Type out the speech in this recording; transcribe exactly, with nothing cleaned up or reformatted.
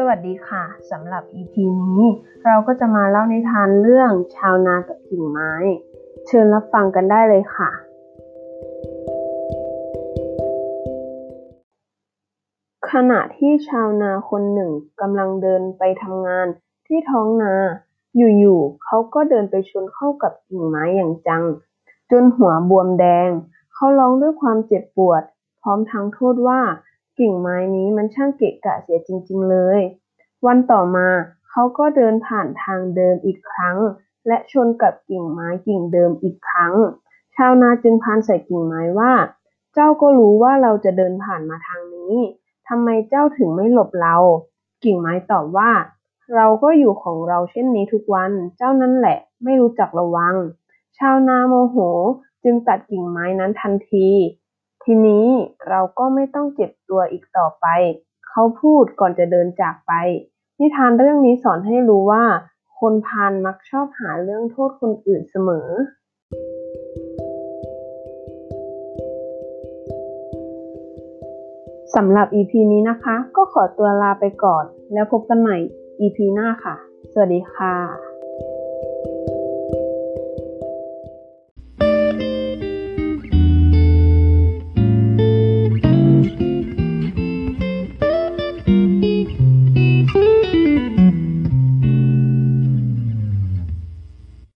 สวัสดีค่ะสำหรับ อี พี นี้เราก็จะมาเล่านิทานเรื่องชาวนากับกิ่งไม้เชิญรับฟังกันได้เลยค่ะขณะที่ชาวนาคนหนึ่งกำลังเดินไปทำงานที่ท้องนาอยู่ๆเขาก็เดินไปชนเข้ากับกิ่งไม้อย่างจังจนหัวบวมแดงเขาร้องด้วยความเจ็บปวดพร้อมทั้งโทษว่ากิ่งไม้นี้มันช่างเกะกะเสียจริงๆเลยวันต่อมาเขาก็เดินผ่านทางเดิมอีกครั้งและชนกับกิ่งไม้กิ่งเดิมอีกครั้งชาวนาจึงพานใส่กิ่งไม้ว่าเจ้าก็รู้ว่าเราจะเดินผ่านมาทางนี้ทำไมเจ้าถึงไม่หลบเรากิ่งไม้ตอบว่าเราก็อยู่ของเราเช่นนี้ทุกวันเจ้านั่นแหละไม่รู้จักระวังชาวนาโมโหจึงตัดกิ่งไม้นั้นทันทีทีนี้เราก็ไม่ต้องเจ็บตัวอีกต่อไปเขาพูดก่อนจะเดินจากไปนิทานเรื่องนี้สอนให้รู้ว่าคนพาลมักชอบหาเรื่องโทษคนอื่นเสมอสำหรับ อี พี นี้นะคะก็ขอตัวลาไปก่อนแล้วพบกันใหม่ อี พี หน้าค่ะสวัสดีค่ะ